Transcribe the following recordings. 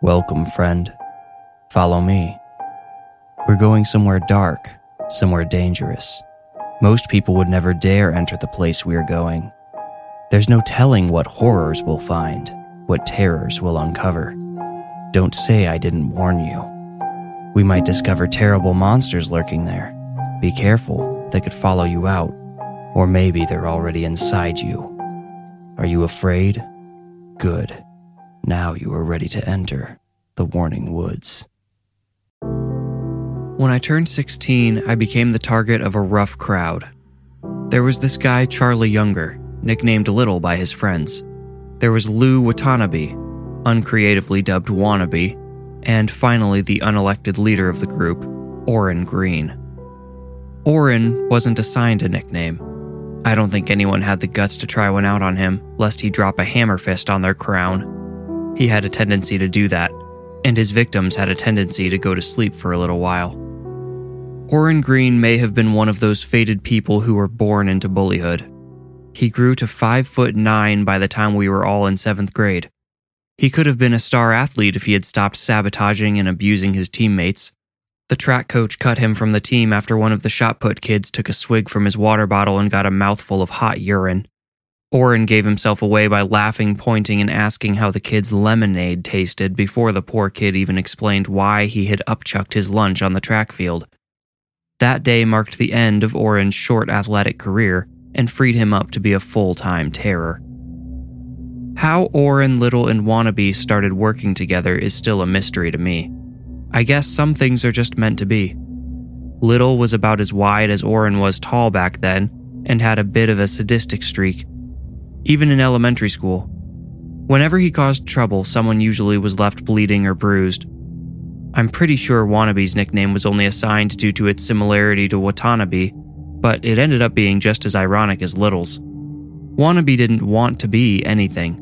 Welcome, friend. Follow me. We're going somewhere dark, somewhere dangerous. Most people would never dare enter the place we are going. There's no telling what horrors we'll find, what terrors we'll uncover. Don't say I didn't warn you. We might discover terrible monsters lurking there. Be careful, they could follow you out, or maybe they're already inside you. Are you afraid? Good. Now you are ready to enter the Warning Woods. When I turned 16, I became the target of a rough crowd. There was this guy, Charlie Younger, nicknamed Little by his friends. There was Lou Watanabe, uncreatively dubbed Wannabe, and finally the unelected leader of the group, Oren Green. Oren wasn't assigned a nickname. I don't think anyone had the guts to try one out on him, lest he drop a hammer fist on their crown. He had a tendency to do that, and his victims had a tendency to go to sleep for a little while. Oren Green may have been one of those fated people who were born into bullyhood. He grew to 5'9" by the time we were all in 7th grade. He could have been a star athlete if he had stopped sabotaging and abusing his teammates. The track coach cut him from the team after one of the shot put kids took a swig from his water bottle and got a mouthful of hot urine. Oren gave himself away by laughing, pointing, and asking how the kid's lemonade tasted before the poor kid even explained why he had upchucked his lunch on the track field. That day marked the end of Oren's short athletic career and freed him up to be a full-time terror. How Oren, Little, and Wannabe started working together is still a mystery to me. I guess some things are just meant to be. Little was about as wide as Oren was tall back then and had a bit of a sadistic streak. Even in elementary school. Whenever he caused trouble, someone usually was left bleeding or bruised. I'm pretty sure Wanabe's nickname was only assigned due to its similarity to Watanabe, but it ended up being just as ironic as Little's. Wanabe didn't want to be anything.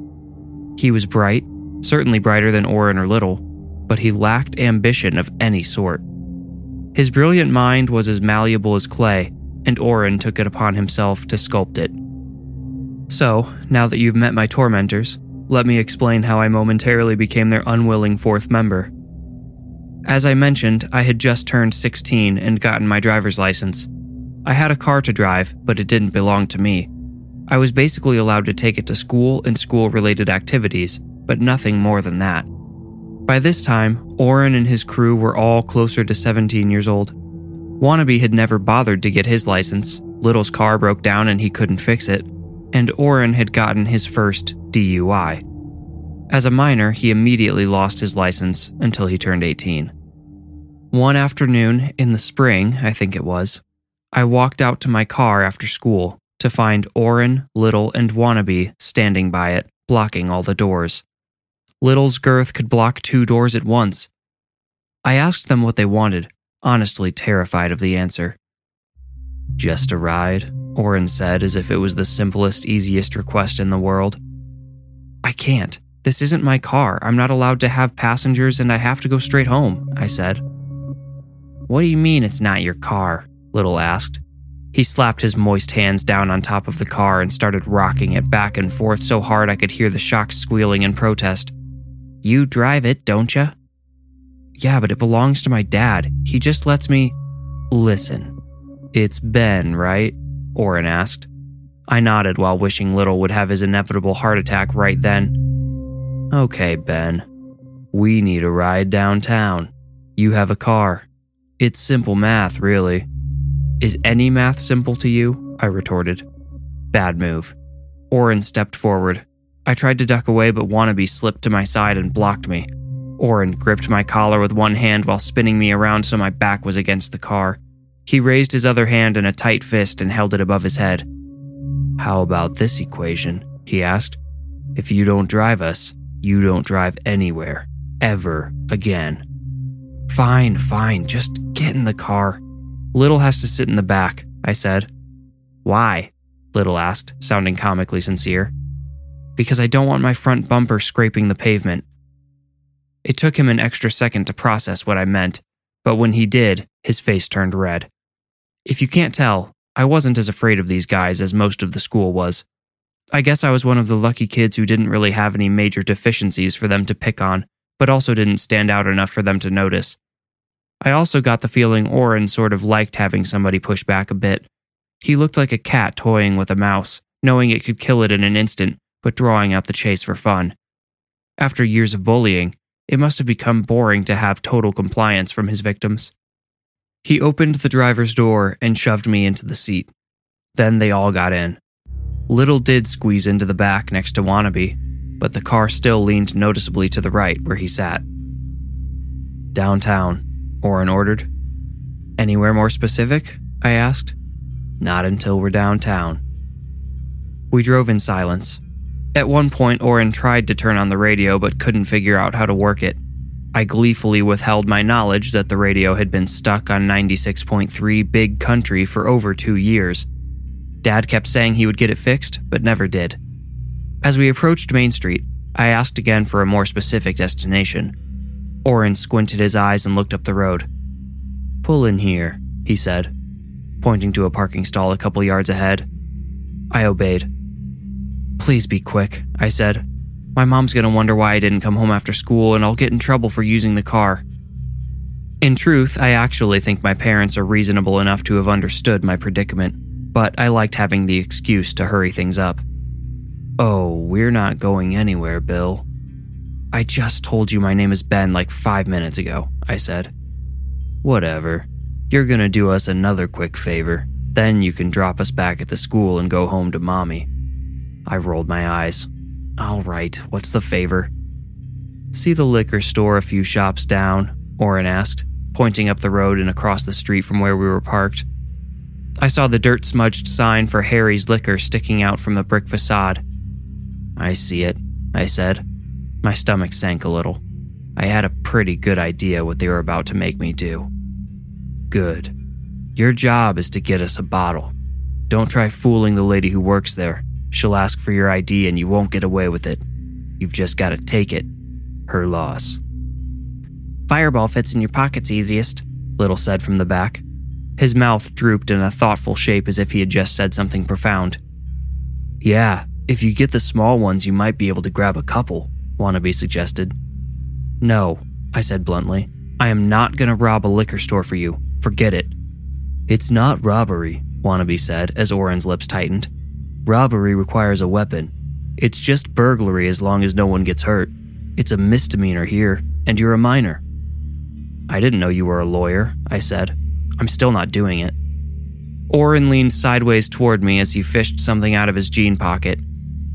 He was bright, certainly brighter than Oren or Little, but he lacked ambition of any sort. His brilliant mind was as malleable as clay, and Oren took it upon himself to sculpt it. So, now that you've met my tormentors, let me explain how I momentarily became their unwilling 4th member. As I mentioned, I had just turned 16 and gotten my driver's license. I had a car to drive, but it didn't belong to me. I was basically allowed to take it to school and school-related activities, but nothing more than that. By this time, Oren and his crew were all closer to 17 years old. Wannabe had never bothered to get his license, Little's car broke down and he couldn't fix it, and Oren had gotten his first DUI. As a minor, he immediately lost his license until he turned 18. One afternoon, in the spring, I think it was, I walked out to my car after school to find Oren, Little, and Wannabe standing by it, blocking all the doors. Little's girth could block 2 doors at once. I asked them what they wanted, honestly terrified of the answer. "Just a ride," Oren said, as if it was the simplest, easiest request in the world. "I can't. This isn't my car. I'm not allowed to have passengers and I have to go straight home," I said. "What do you mean it's not your car?" Little asked. He slapped his moist hands down on top of the car and started rocking it back and forth so hard I could hear the shocks squealing in protest. "You drive it, don't you?" "Yeah, but it belongs to my dad. He just lets me..." "Listen. It's Ben, right?" Oren asked. I nodded while wishing Little would have his inevitable heart attack right then. "Okay, Ben. We need a ride downtown," You have a car. It's simple math, really. Is any math simple to you? I retorted. Bad move. Oren stepped forward. I tried to duck away, but Wannabe slipped to my side and blocked me. Oren gripped my collar with one hand while spinning me around so my back was against the car. He raised his other hand in a tight fist and held it above his head. How about this equation? He asked. If you don't drive us, you don't drive anywhere, ever again. Fine, just get in the car. Little has to sit in the back, I said. Why? Little asked, sounding comically sincere. Because I don't want my front bumper scraping the pavement. It took him an extra second to process what I meant, but when he did, his face turned red. If you can't tell, I wasn't as afraid of these guys as most of the school was. I guess I was one of the lucky kids who didn't really have any major deficiencies for them to pick on, but also didn't stand out enough for them to notice. I also got the feeling Oren sort of liked having somebody push back a bit. He looked like a cat toying with a mouse, knowing it could kill it in an instant, but drawing out the chase for fun. After years of bullying, it must have become boring to have total compliance from his victims. He opened the driver's door and shoved me into the seat. Then they all got in. Little did squeeze into the back next to Wannabe, but the car still leaned noticeably to the right where he sat. Downtown, Oren ordered. Anywhere more specific? I asked. Not until we're downtown. We drove in silence. At one point, Oren tried to turn on the radio but couldn't figure out how to work it. I gleefully withheld my knowledge that the radio had been stuck on 96.3 Big Country for over 2 years. Dad kept saying he would get it fixed, but never did. As we approached Main Street, I asked again for a more specific destination. Oren squinted his eyes and looked up the road. Pull in here, he said, pointing to a parking stall a couple yards ahead. I obeyed. Please be quick, I said. My mom's gonna wonder why I didn't come home after school and I'll get in trouble for using the car. In truth, I actually think my parents are reasonable enough to have understood my predicament, but I liked having the excuse to hurry things up. Oh, we're not going anywhere, Bill. I just told you my name is Ben like 5 minutes ago, I said. Whatever. You're gonna do us another quick favor, then you can drop us back at the school and go home to Mommy. I rolled my eyes. All right, what's the favor? See the liquor store a few shops down? Oren asked, pointing up the road and across the street from where we were parked. I saw the dirt-smudged sign for Harry's Liquor sticking out from the brick facade. I see it, I said. My stomach sank a little. I had a pretty good idea what they were about to make me do. Good. Your job is to get us a bottle. Don't try fooling the lady who works there. She'll ask for your ID and you won't get away with it. You've just got to take it. Her loss. Fireball fits in your pockets easiest, Little said from the back. His mouth drooped in a thoughtful shape as if he had just said something profound. Yeah, if you get the small ones you might be able to grab a couple, Wannabe suggested. No, I said bluntly. I am not going to rob a liquor store for you. Forget it. It's not robbery, Wannabe said as Oren's lips tightened. Robbery requires a weapon. It's just burglary as long as no one gets hurt. It's a misdemeanor here, and you're a minor. I didn't know you were a lawyer, I said. I'm still not doing it. Oren leaned sideways toward me as he fished something out of his jean pocket.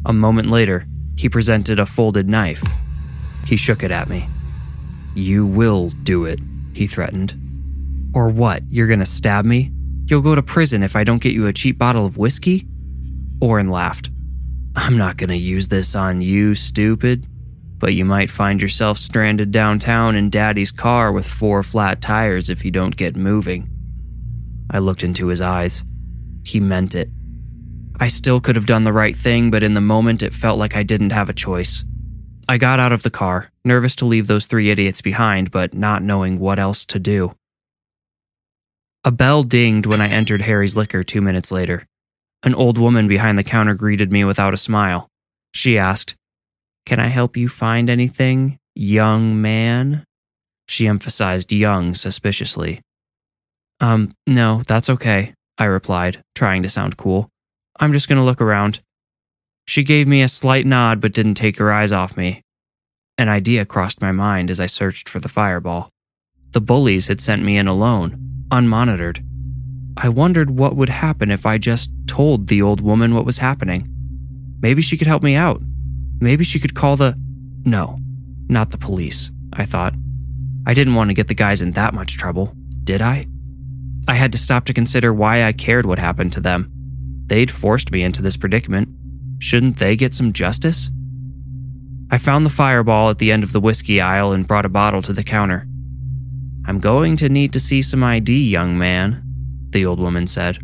A moment later, he presented a folded knife. He shook it at me. You will do it, he threatened. Or what, you're gonna stab me? You'll go to prison if I don't get you a cheap bottle of whiskey? Oren laughed. I'm not going to use this on you, stupid, but you might find yourself stranded downtown in Daddy's car with 4 flat tires if you don't get moving. I looked into his eyes. He meant it. I still could have done the right thing, but in the moment it felt like I didn't have a choice. I got out of the car, nervous to leave those 3 idiots behind, but not knowing what else to do. A bell dinged when I entered Harry's Liquor 2 minutes later. An old woman behind the counter greeted me without a smile. She asked, Can I help you find anything, young man? She emphasized young suspiciously. No, that's okay, I replied, trying to sound cool. I'm just going to look around. She gave me a slight nod but didn't take her eyes off me. An idea crossed my mind as I searched for the fireball. The bullies had sent me in alone, unmonitored. I wondered what would happen if I just told the old woman what was happening. Maybe she could help me out. Maybe she could call the... No, not the police, I thought. I didn't want to get the guys in that much trouble, did I? I had to stop to consider why I cared what happened to them. They'd forced me into this predicament. Shouldn't they get some justice? I found the fireball at the end of the whiskey aisle and brought a bottle to the counter. "I'm going to need to see some ID, young man," the old woman said.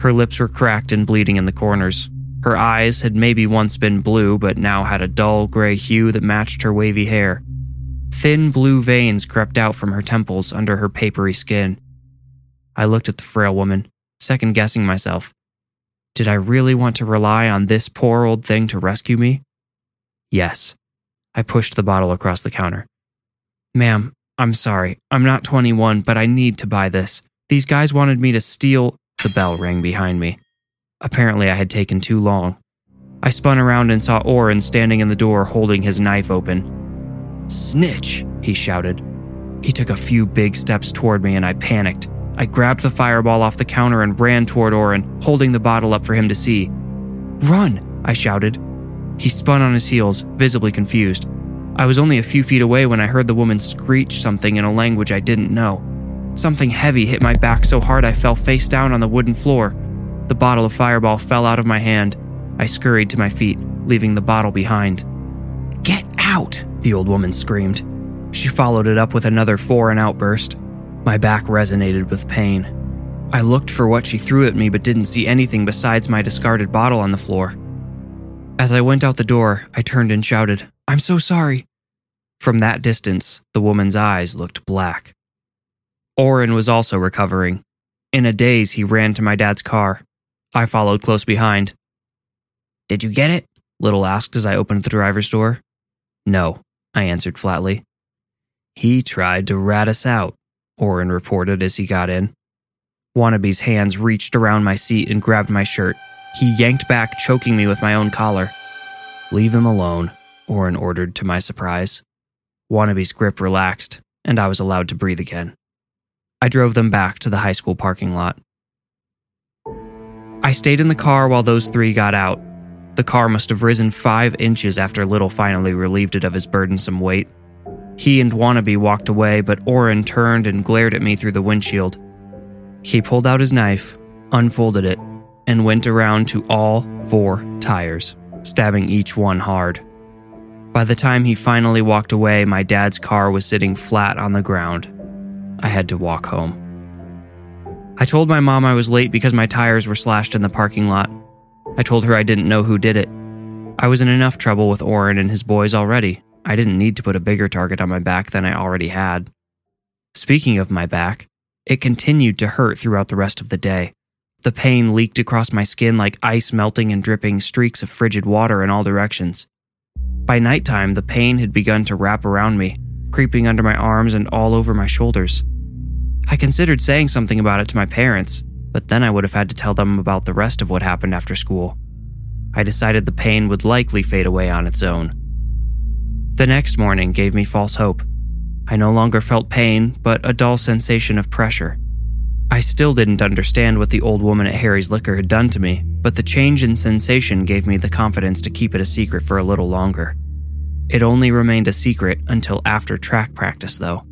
Her lips were cracked and bleeding in the corners. Her eyes had maybe once been blue, but now had a dull gray hue that matched her wavy hair. Thin blue veins crept out from her temples under her papery skin. I looked at the frail woman, second-guessing myself. Did I really want to rely on this poor old thing to rescue me? Yes. I pushed the bottle across the counter. "Ma'am, I'm sorry. I'm not 21, but I need to buy this. These guys wanted me to steal..." The bell rang behind me. Apparently I had taken too long. I spun around and saw Oren standing in the door holding his knife open. "Snitch!" he shouted. He took a few big steps toward me and I panicked. I grabbed the fireball off the counter and ran toward Oren, holding the bottle up for him to see. "Run!" I shouted. He spun on his heels, visibly confused. I was only a few feet away when I heard the woman screech something in a language I didn't know. Something heavy hit my back so hard I fell face down on the wooden floor. The bottle of fireball fell out of my hand. I scurried to my feet, leaving the bottle behind. "Get out!" the old woman screamed. She followed it up with another foreign outburst. My back resonated with pain. I looked for what she threw at me but didn't see anything besides my discarded bottle on the floor. As I went out the door, I turned and shouted, "I'm so sorry." From that distance, the woman's eyes looked black. Oren was also recovering. In a daze, he ran to my dad's car. I followed close behind. "Did you get it?" Little asked as I opened the driver's door. "No," I answered flatly. "He tried to rat us out," Oren reported as he got in. Wanabe's hands reached around my seat and grabbed my shirt. He yanked back, choking me with my own collar. "Leave him alone," Oren ordered to my surprise. Wanabe's grip relaxed, and I was allowed to breathe again. I drove them back to the high school parking lot. I stayed in the car while those three got out. The car must have risen 5 inches after Little finally relieved it of his burdensome weight. He and Wanabe walked away, but Oren turned and glared at me through the windshield. He pulled out his knife, unfolded it, and went around to all 4 tires, stabbing each one hard. By the time he finally walked away, my dad's car was sitting flat on the ground. I had to walk home. I told my mom I was late because my tires were slashed in the parking lot. I told her I didn't know who did it. I was in enough trouble with Oren and his boys already. I didn't need to put a bigger target on my back than I already had. Speaking of my back, it continued to hurt throughout the rest of the day. The pain leaked across my skin like ice melting and dripping streaks of frigid water in all directions. By nighttime, the pain had begun to wrap around me, creeping under my arms and all over my shoulders. I considered saying something about it to my parents, but then I would have had to tell them about the rest of what happened after school. I decided the pain would likely fade away on its own. The next morning gave me false hope. I no longer felt pain, but a dull sensation of pressure. I still didn't understand what the old woman at Harry's Liquor had done to me, but the change in sensation gave me the confidence to keep it a secret for a little longer. It only remained a secret until after track practice, though.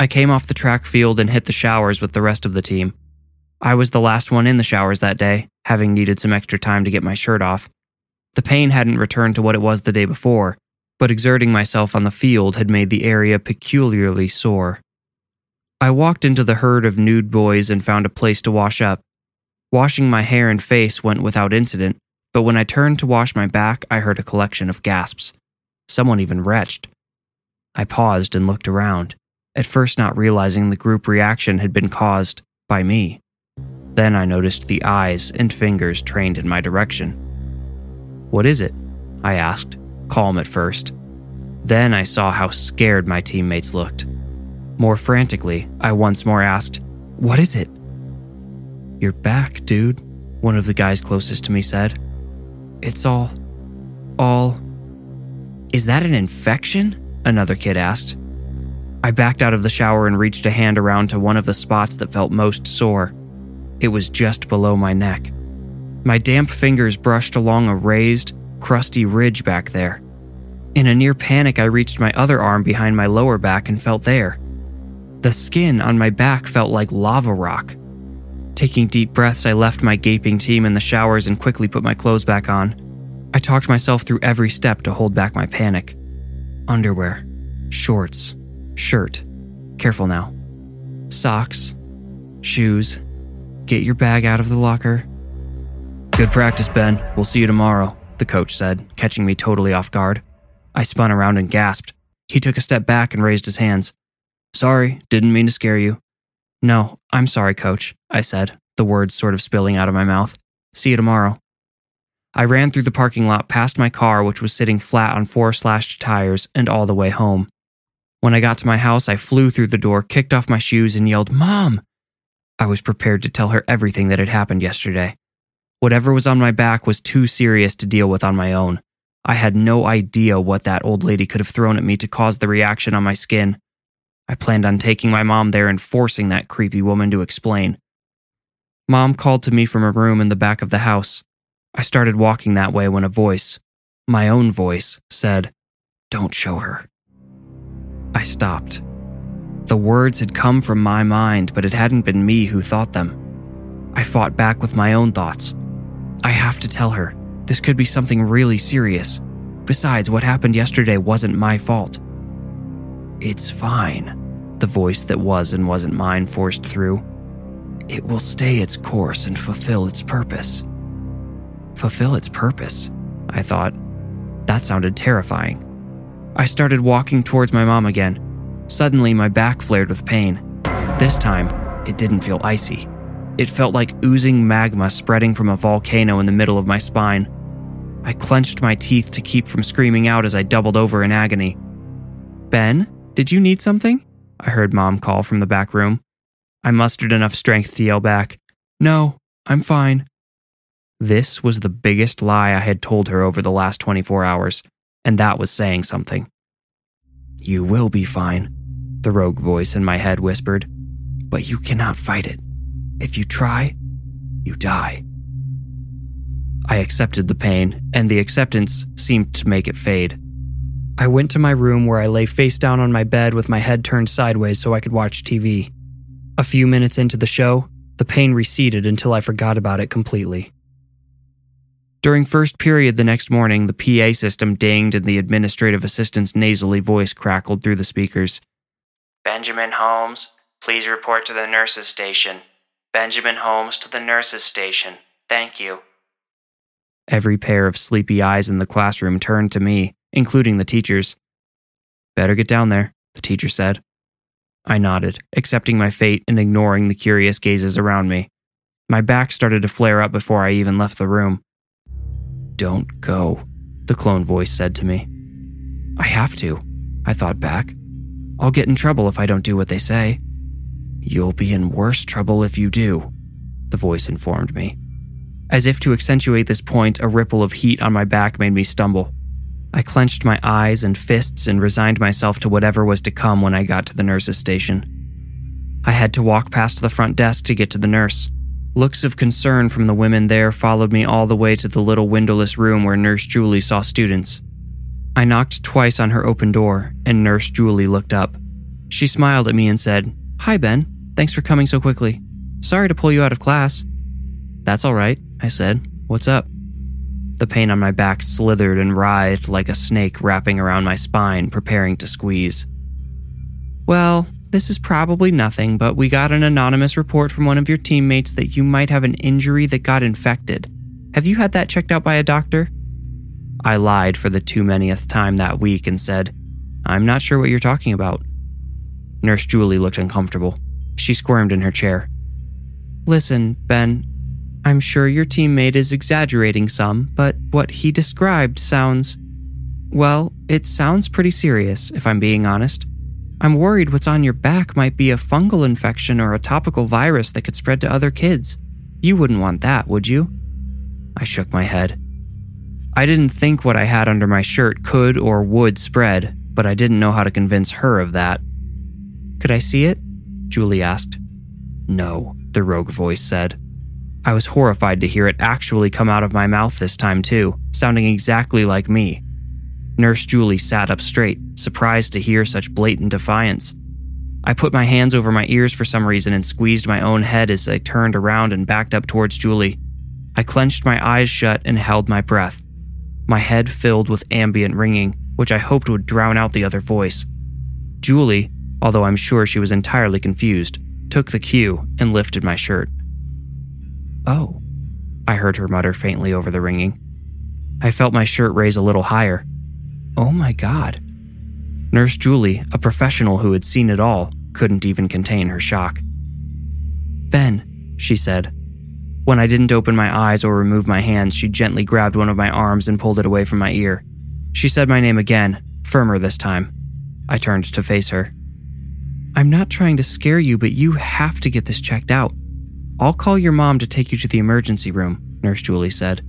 I came off the track field and hit the showers with the rest of the team. I was the last one in the showers that day, having needed some extra time to get my shirt off. The pain hadn't returned to what it was the day before, but exerting myself on the field had made the area peculiarly sore. I walked into the herd of nude boys and found a place to wash up. Washing my hair and face went without incident, but when I turned to wash my back, I heard a collection of gasps. Someone even retched. I paused and looked around, at first not realizing the group reaction had been caused by me. Then I noticed the eyes and fingers trained in my direction. "What is it?" I asked, calm at first. Then I saw how scared my teammates looked. More frantically, I once more asked, "What is it?" "You're back, dude," one of the guys closest to me said. "It's all... Is that an infection?" another kid asked. I backed out of the shower and reached a hand around to one of the spots that felt most sore. It was just below my neck. My damp fingers brushed along a raised, crusty ridge back there. In a near panic, I reached my other arm behind my lower back and felt there. The skin on my back felt like lava rock. Taking deep breaths, I left my gaping team in the showers and quickly put my clothes back on. I talked myself through every step to hold back my panic. Underwear, shorts, shirt, careful now, socks, shoes, get your bag out of the locker. Good practice, Ben. We'll see you tomorrow, the coach said, catching me totally off guard. I spun around and gasped. He took a step back and raised his hands. Sorry, didn't mean to scare you. No, I'm sorry, coach, I said, the words sort of spilling out of my mouth. See you tomorrow. I ran through the parking lot past my car, which was sitting flat on 4 slashed tires, and all the way home. When I got to my house, I flew through the door, kicked off my shoes, and yelled, Mom! I was prepared to tell her everything that had happened yesterday. Whatever was on my back was too serious to deal with on my own. I had no idea what that old lady could have thrown at me to cause the reaction on my skin. I planned on taking my mom there and forcing that creepy woman to explain. Mom called to me from a room in the back of the house. I started walking that way when a voice, my own voice, said, Don't show her. I stopped. The words had come from my mind, but it hadn't been me who thought them. I fought back with my own thoughts. I have to tell her. This could be something really serious. Besides, what happened yesterday wasn't my fault. It's fine, the voice that was and wasn't mine forced through. It will stay its course and fulfill its purpose. Fulfill its purpose, I thought. That sounded terrifying. I started walking towards my mom again. Suddenly, my back flared with pain. This time, it didn't feel icy. It felt like oozing magma spreading from a volcano in the middle of my spine. I clenched my teeth to keep from screaming out as I doubled over in agony. Ben, did you need something? I heard Mom call from the back room. I mustered enough strength to yell back, No, I'm fine. This was the biggest lie I had told her over the last 24 hours. And that was saying something. You will be fine, the rogue voice in my head whispered, but you cannot fight it. If you try, you die. I accepted the pain, and the acceptance seemed to make it fade. I went to my room where I lay face down on my bed with my head turned sideways so I could watch TV. A few minutes into the show, the pain receded until I forgot about it completely. During first period the next morning, the PA system dinged and the administrative assistant's nasally voice crackled through the speakers. Benjamin Holmes, please report to the nurses' station. Benjamin Holmes to the nurses' station. Thank you. Every pair of sleepy eyes in the classroom turned to me, including the teacher's. Better get down there, the teacher said. I nodded, accepting my fate and ignoring the curious gazes around me. My back started to flare up before I even left the room. Don't go, the clone voice said to me. I have to, I thought back. I'll get in trouble if I don't do what they say. You'll be in worse trouble if you do, the voice informed me. As if to accentuate this point, a ripple of heat on my back made me stumble. I clenched my eyes and fists and resigned myself to whatever was to come when I got to the nurse's station. I had to walk past the front desk to get to the nurse. Looks of concern from the women there followed me all the way to the little windowless room where Nurse Julie saw students. I knocked twice on her open door, and Nurse Julie looked up. She smiled at me and said, Hi, Ben. Thanks for coming so quickly. Sorry to pull you out of class. That's all right, I said. What's up? The pain on my back slithered and writhed like a snake wrapping around my spine, preparing to squeeze. Well, this is probably nothing, but we got an anonymous report from one of your teammates that you might have an injury that got infected. Have you had that checked out by a doctor? I lied for the too manyth time that week and said, I'm not sure what you're talking about. Nurse Julie looked uncomfortable. She squirmed in her chair. Listen, Ben, I'm sure your teammate is exaggerating some, but what he described sounds... Well, it sounds pretty serious, if I'm being honest. I'm worried what's on your back might be a fungal infection or a topical virus that could spread to other kids. You wouldn't want that, would you? I shook my head. I didn't think what I had under my shirt could or would spread, but I didn't know how to convince her of that. Could I see it? Julie asked. No, the rogue voice said. I was horrified to hear it actually come out of my mouth this time too, sounding exactly like me. Nurse Julie sat up straight, surprised to hear such blatant defiance. I put my hands over my ears for some reason and squeezed my own head as I turned around and backed up towards Julie. I clenched my eyes shut and held my breath. My head filled with ambient ringing, which I hoped would drown out the other voice. Julie, although I'm sure she was entirely confused, took the cue and lifted my shirt. Oh, I heard her mutter faintly over the ringing. I felt my shirt raise a little higher. Oh my God. Nurse Julie, a professional who had seen it all, couldn't even contain her shock. Ben, she said. When I didn't open my eyes or remove my hands, she gently grabbed one of my arms and pulled it away from my ear. She said my name again, firmer this time. I turned to face her. I'm not trying to scare you, but you have to get this checked out. I'll call your mom to take you to the emergency room, Nurse Julie said.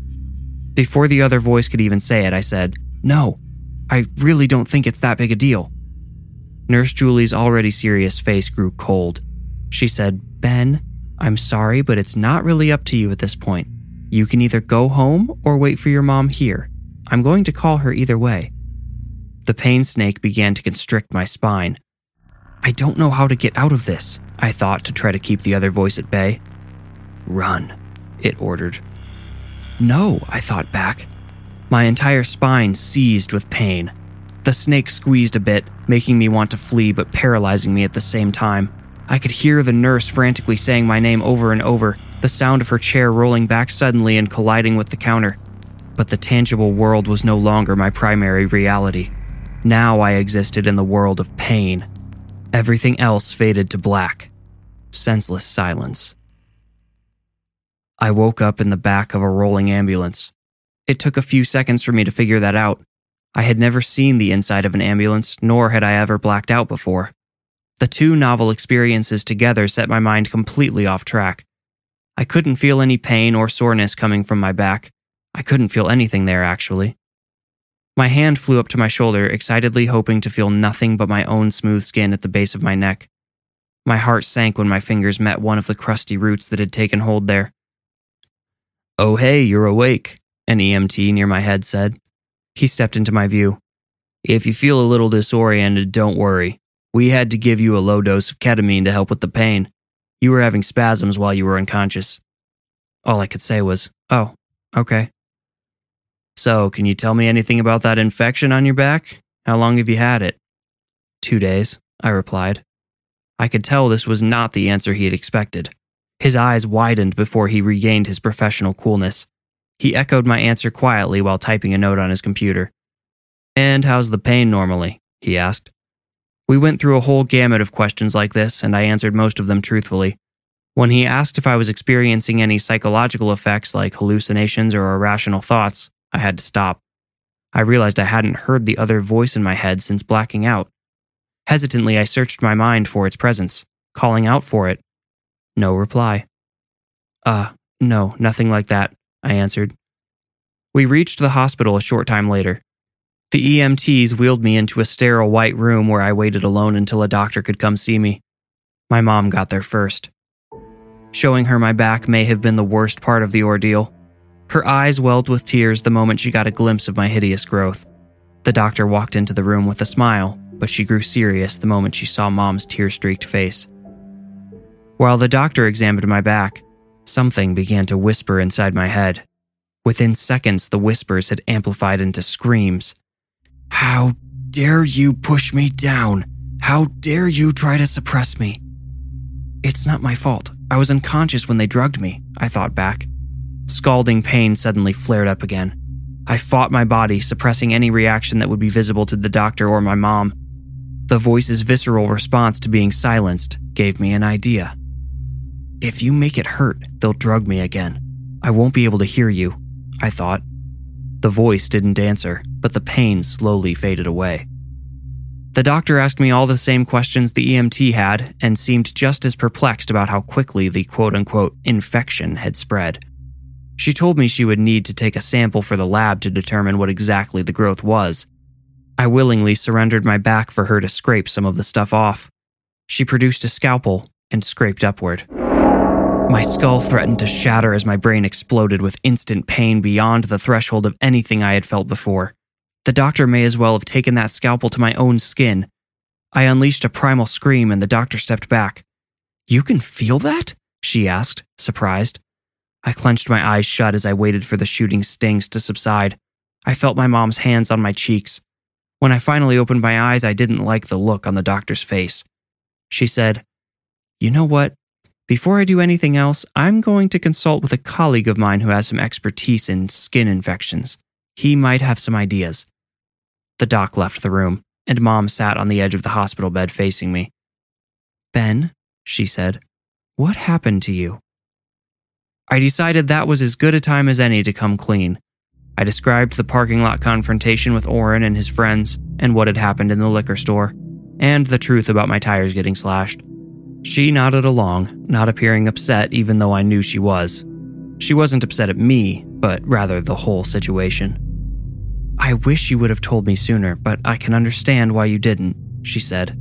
Before the other voice could even say it, I said, No, I really don't think it's that big a deal. Nurse Julie's already serious face grew cold. She said, Ben, I'm sorry, but it's not really up to you at this point. You can either go home or wait for your mom here. I'm going to call her either way. The pain snake began to constrict my spine. I don't know how to get out of this, I thought to try to keep the other voice at bay. Run, it ordered. No, I thought back. My entire spine seized with pain. The snake squeezed a bit, making me want to flee but paralyzing me at the same time. I could hear the nurse frantically saying my name over and over, the sound of her chair rolling back suddenly and colliding with the counter. But the tangible world was no longer my primary reality. Now I existed in the world of pain. Everything else faded to black. Senseless silence. I woke up in the back of a rolling ambulance. It took a few seconds for me to figure that out. I had never seen the inside of an ambulance, nor had I ever blacked out before. The two novel experiences together set my mind completely off track. I couldn't feel any pain or soreness coming from my back. I couldn't feel anything there, actually. My hand flew up to my shoulder, excitedly hoping to feel nothing but my own smooth skin at the base of my neck. My heart sank when my fingers met one of the crusty roots that had taken hold there. Oh hey, you're awake, an EMT near my head said. He stepped into my view. If you feel a little disoriented, don't worry. We had to give you a low dose of ketamine to help with the pain. You were having spasms while you were unconscious. All I could say was, oh, okay. So, can you tell me anything about that infection on your back? How long have you had it? 2 days, I replied. I could tell this was not the answer he had expected. His eyes widened before he regained his professional coolness. He echoed my answer quietly while typing a note on his computer. And how's the pain normally? He asked. We went through a whole gamut of questions like this, and I answered most of them truthfully. When he asked if I was experiencing any psychological effects like hallucinations or irrational thoughts, I had to stop. I realized I hadn't heard the other voice in my head since blacking out. Hesitantly, I searched my mind for its presence, calling out for it. No reply. No, nothing like that, I answered. We reached the hospital a short time later. The EMTs wheeled me into a sterile white room where I waited alone until a doctor could come see me. My mom got there first. Showing her my back may have been the worst part of the ordeal. Her eyes welled with tears the moment she got a glimpse of my hideous growth. The doctor walked into the room with a smile, but she grew serious the moment she saw Mom's tear-streaked face. While the doctor examined my back, something began to whisper inside my head. Within seconds, the whispers had amplified into screams. How dare you push me down? How dare you try to suppress me? It's not my fault. I was unconscious when they drugged me, I thought back. Scalding pain suddenly flared up again. I fought my body, suppressing any reaction that would be visible to the doctor or my mom. The voice's visceral response to being silenced gave me an idea. If you make it hurt, they'll drug me again. I won't be able to hear you, I thought. The voice didn't answer, but the pain slowly faded away. The doctor asked me all the same questions the EMT had and seemed just as perplexed about how quickly the quote-unquote infection had spread. She told me she would need to take a sample for the lab to determine what exactly the growth was. I willingly surrendered my back for her to scrape some of the stuff off. She produced a scalpel and scraped upward. My skull threatened to shatter as my brain exploded with instant pain beyond the threshold of anything I had felt before. The doctor may as well have taken that scalpel to my own skin. I unleashed a primal scream and the doctor stepped back. "You can feel that?" she asked, surprised. I clenched my eyes shut as I waited for the shooting stings to subside. I felt my mom's hands on my cheeks. When I finally opened my eyes, I didn't like the look on the doctor's face. She said, "You know what? Before I do anything else, I'm going to consult with a colleague of mine who has some expertise in skin infections. He might have some ideas." The doc left the room, and Mom sat on the edge of the hospital bed facing me. "Ben," she said, "what happened to you?" I decided that was as good a time as any to come clean. I described the parking lot confrontation with Oren and his friends, and what had happened in the liquor store, and the truth about my tires getting slashed. She nodded along, not appearing upset even though I knew she was. She wasn't upset at me, but rather the whole situation. "I wish you would have told me sooner, but I can understand why you didn't," she said.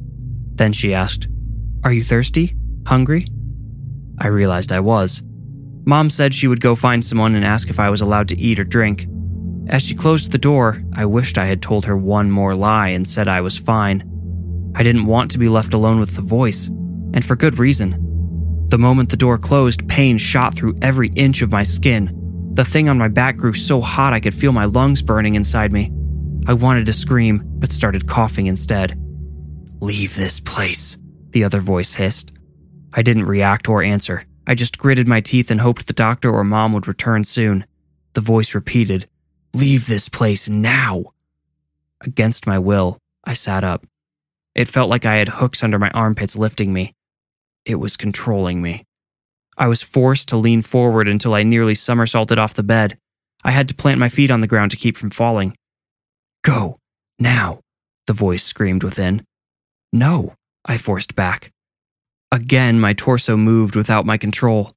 Then she asked, "Are you thirsty? Hungry?" I realized I was. Mom said she would go find someone and ask if I was allowed to eat or drink. As she closed the door, I wished I had told her one more lie and said I was fine. I didn't want to be left alone with the voice. And for good reason. The moment the door closed, pain shot through every inch of my skin. The thing on my back grew so hot I could feel my lungs burning inside me. I wanted to scream, but started coughing instead. "Leave this place," the other voice hissed. I didn't react or answer. I just gritted my teeth and hoped the doctor or Mom would return soon. The voice repeated, "Leave this place now." Against my will, I sat up. It felt like I had hooks under my armpits lifting me. It was controlling me. I was forced to lean forward until I nearly somersaulted off the bed. I had to plant my feet on the ground to keep from falling. "Go, now," the voice screamed within. "No," I forced back. Again, my torso moved without my control.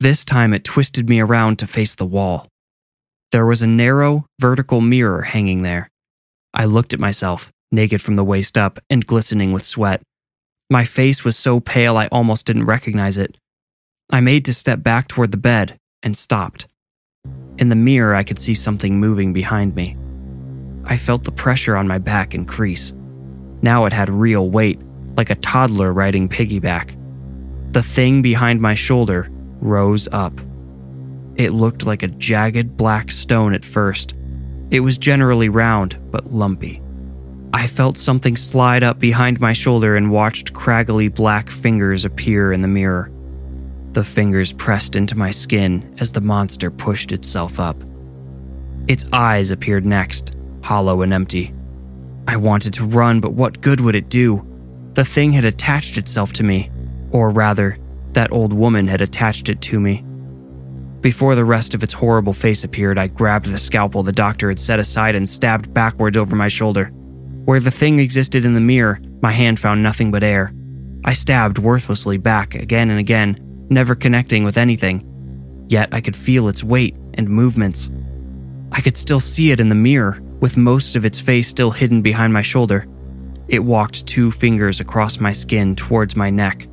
This time it twisted me around to face the wall. There was a narrow, vertical mirror hanging there. I looked at myself, naked from the waist up and glistening with sweat. My face was so pale I almost didn't recognize it. I made to step back toward the bed and stopped. In the mirror, I could see something moving behind me. I felt the pressure on my back increase. Now it had real weight, like a toddler riding piggyback. The thing behind my shoulder rose up. It looked like a jagged black stone at first. It was generally round, but lumpy. I felt something slide up behind my shoulder and watched craggly black fingers appear in the mirror. The fingers pressed into my skin as the monster pushed itself up. Its eyes appeared next, hollow and empty. I wanted to run, but what good would it do? The thing had attached itself to me, or rather, that old woman had attached it to me. Before the rest of its horrible face appeared, I grabbed the scalpel the doctor had set aside and stabbed backwards over my shoulder. Where the thing existed in the mirror, my hand found nothing but air. I stabbed worthlessly back again and again, never connecting with anything. Yet I could feel its weight and movements. I could still see it in the mirror, with most of its face still hidden behind my shoulder. It walked two fingers across my skin towards my neck.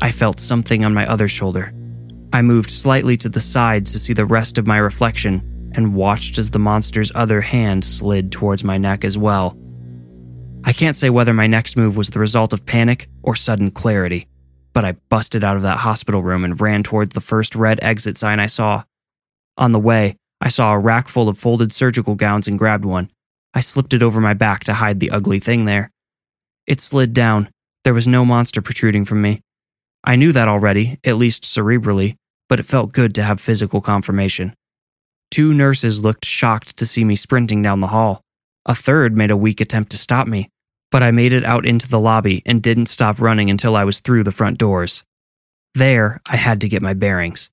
I felt something on my other shoulder. I moved slightly to the sides to see the rest of my reflection and watched as the monster's other hand slid towards my neck as well. I can't say whether my next move was the result of panic or sudden clarity, but I busted out of that hospital room and ran towards the first red exit sign I saw. On the way, I saw a rack full of folded surgical gowns and grabbed one. I slipped it over my back to hide the ugly thing there. It slid down. There was no monster protruding from me. I knew that already, at least cerebrally, but it felt good to have physical confirmation. Two nurses looked shocked to see me sprinting down the hall. A third made a weak attempt to stop me. But I made it out into the lobby and didn't stop running until I was through the front doors. There, I had to get my bearings.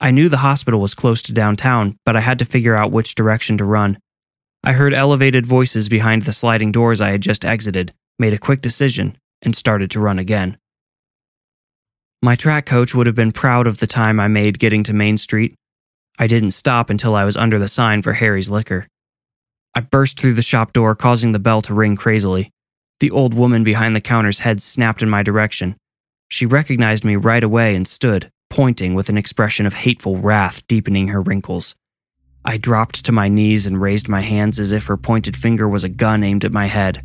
I knew the hospital was close to downtown, but I had to figure out which direction to run. I heard elevated voices behind the sliding doors I had just exited, made a quick decision, and started to run again. My track coach would have been proud of the time I made getting to Main Street. I didn't stop until I was under the sign for Harry's Liquor. I burst through the shop door, causing the bell to ring crazily. The old woman behind the counter's head snapped in my direction. She recognized me right away and stood, pointing with an expression of hateful wrath deepening her wrinkles. I dropped to my knees and raised my hands as if her pointed finger was a gun aimed at my head.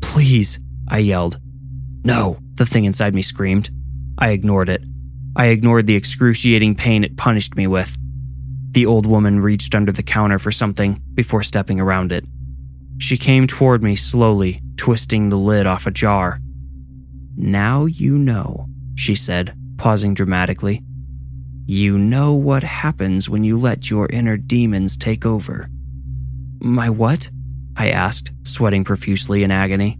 "Please," I yelled. "No," the thing inside me screamed. I ignored it. I ignored the excruciating pain it punished me with. The old woman reached under the counter for something before stepping around it. She came toward me slowly, twisting the lid off a jar. "Now you know," she said, pausing dramatically. "You know what happens when you let your inner demons take over." "My what?" I asked, sweating profusely in agony.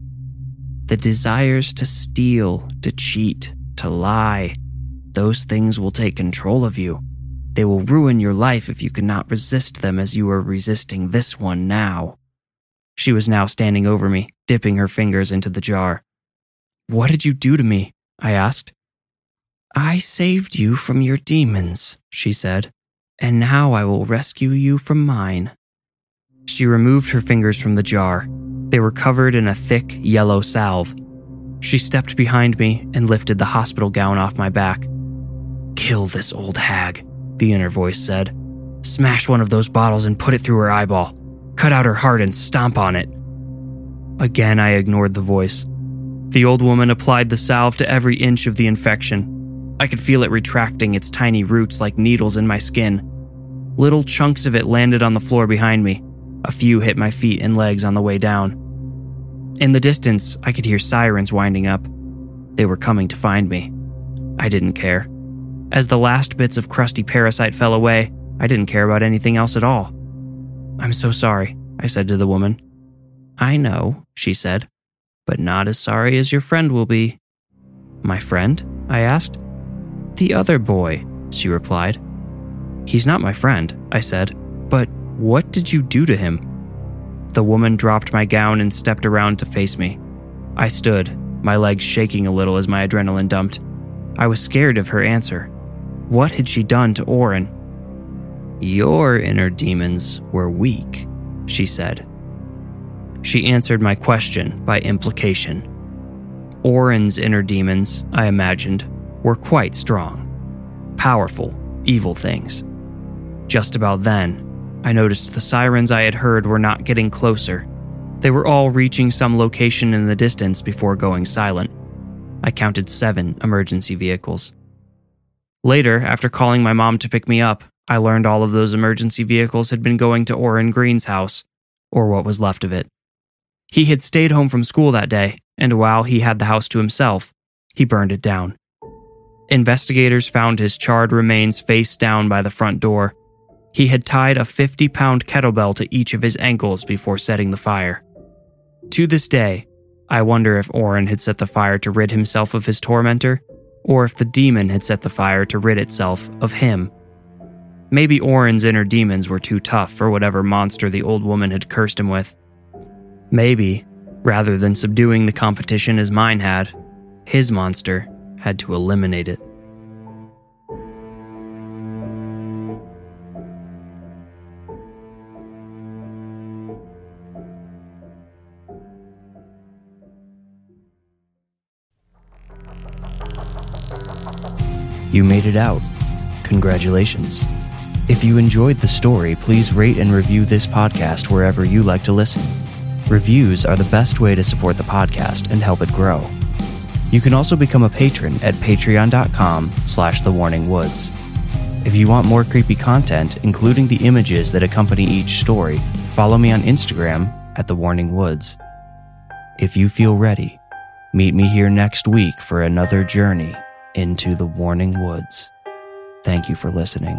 "The desires to steal, to cheat, to lie. Those things will take control of you. They will ruin your life if you cannot resist them as you are resisting this one now." She was now standing over me, dipping her fingers into the jar. "What did you do to me?" I asked. "I saved you from your demons," she said, "and now I will rescue you from mine." She removed her fingers from the jar. They were covered in a thick, yellow salve. She stepped behind me and lifted the hospital gown off my back. "Kill this old hag," the inner voice said. "Smash one of those bottles and put it through her eyeball. Cut out her heart and stomp on it." Again, I ignored the voice. The old woman applied the salve to every inch of the infection. I could feel it retracting its tiny roots like needles in my skin. Little chunks of it landed on the floor behind me. A few hit my feet and legs on the way down. In the distance, I could hear sirens winding up. They were coming to find me. I didn't care. As the last bits of crusty parasite fell away, I didn't care about anything else at all. "I'm so sorry," I said to the woman. "I know," she said, "but not as sorry as your friend will be." "My friend?" I asked. "The other boy," she replied. "He's not my friend," I said, "but what did you do to him?" The woman dropped my gown and stepped around to face me. I stood, my legs shaking a little as my adrenaline dumped. I was scared of her answer. What had she done to Oren? "Your inner demons were weak," she said. She answered my question by implication. Oren's inner demons, I imagined, were quite strong. Powerful, evil things. Just about then, I noticed the sirens I had heard were not getting closer. They were all reaching some location in the distance before going silent. I counted 7 emergency vehicles. Later, after calling my mom to pick me up, I learned all of those emergency vehicles had been going to Oren Green's house, or what was left of it. He had stayed home from school that day, and while he had the house to himself, he burned it down. Investigators found his charred remains face down by the front door. He had tied a 50-pound kettlebell to each of his ankles before setting the fire. To this day, I wonder if Oren had set the fire to rid himself of his tormentor, or if the demon had set the fire to rid itself of him. Maybe Oren's inner demons were too tough for whatever monster the old woman had cursed him with. Maybe, rather than subduing the competition as mine had, his monster had to eliminate it. You made it out. Congratulations. If you enjoyed the story, please rate and review this podcast wherever you like to listen. Reviews are the best way to support the podcast and help it grow. You can also become a patron at patreon.com/thewarningwoods. If you want more creepy content, including the images that accompany each story, follow me on Instagram @thewarningwoods. If you feel ready, meet me here next week for another journey into the Warning Woods. Thank you for listening.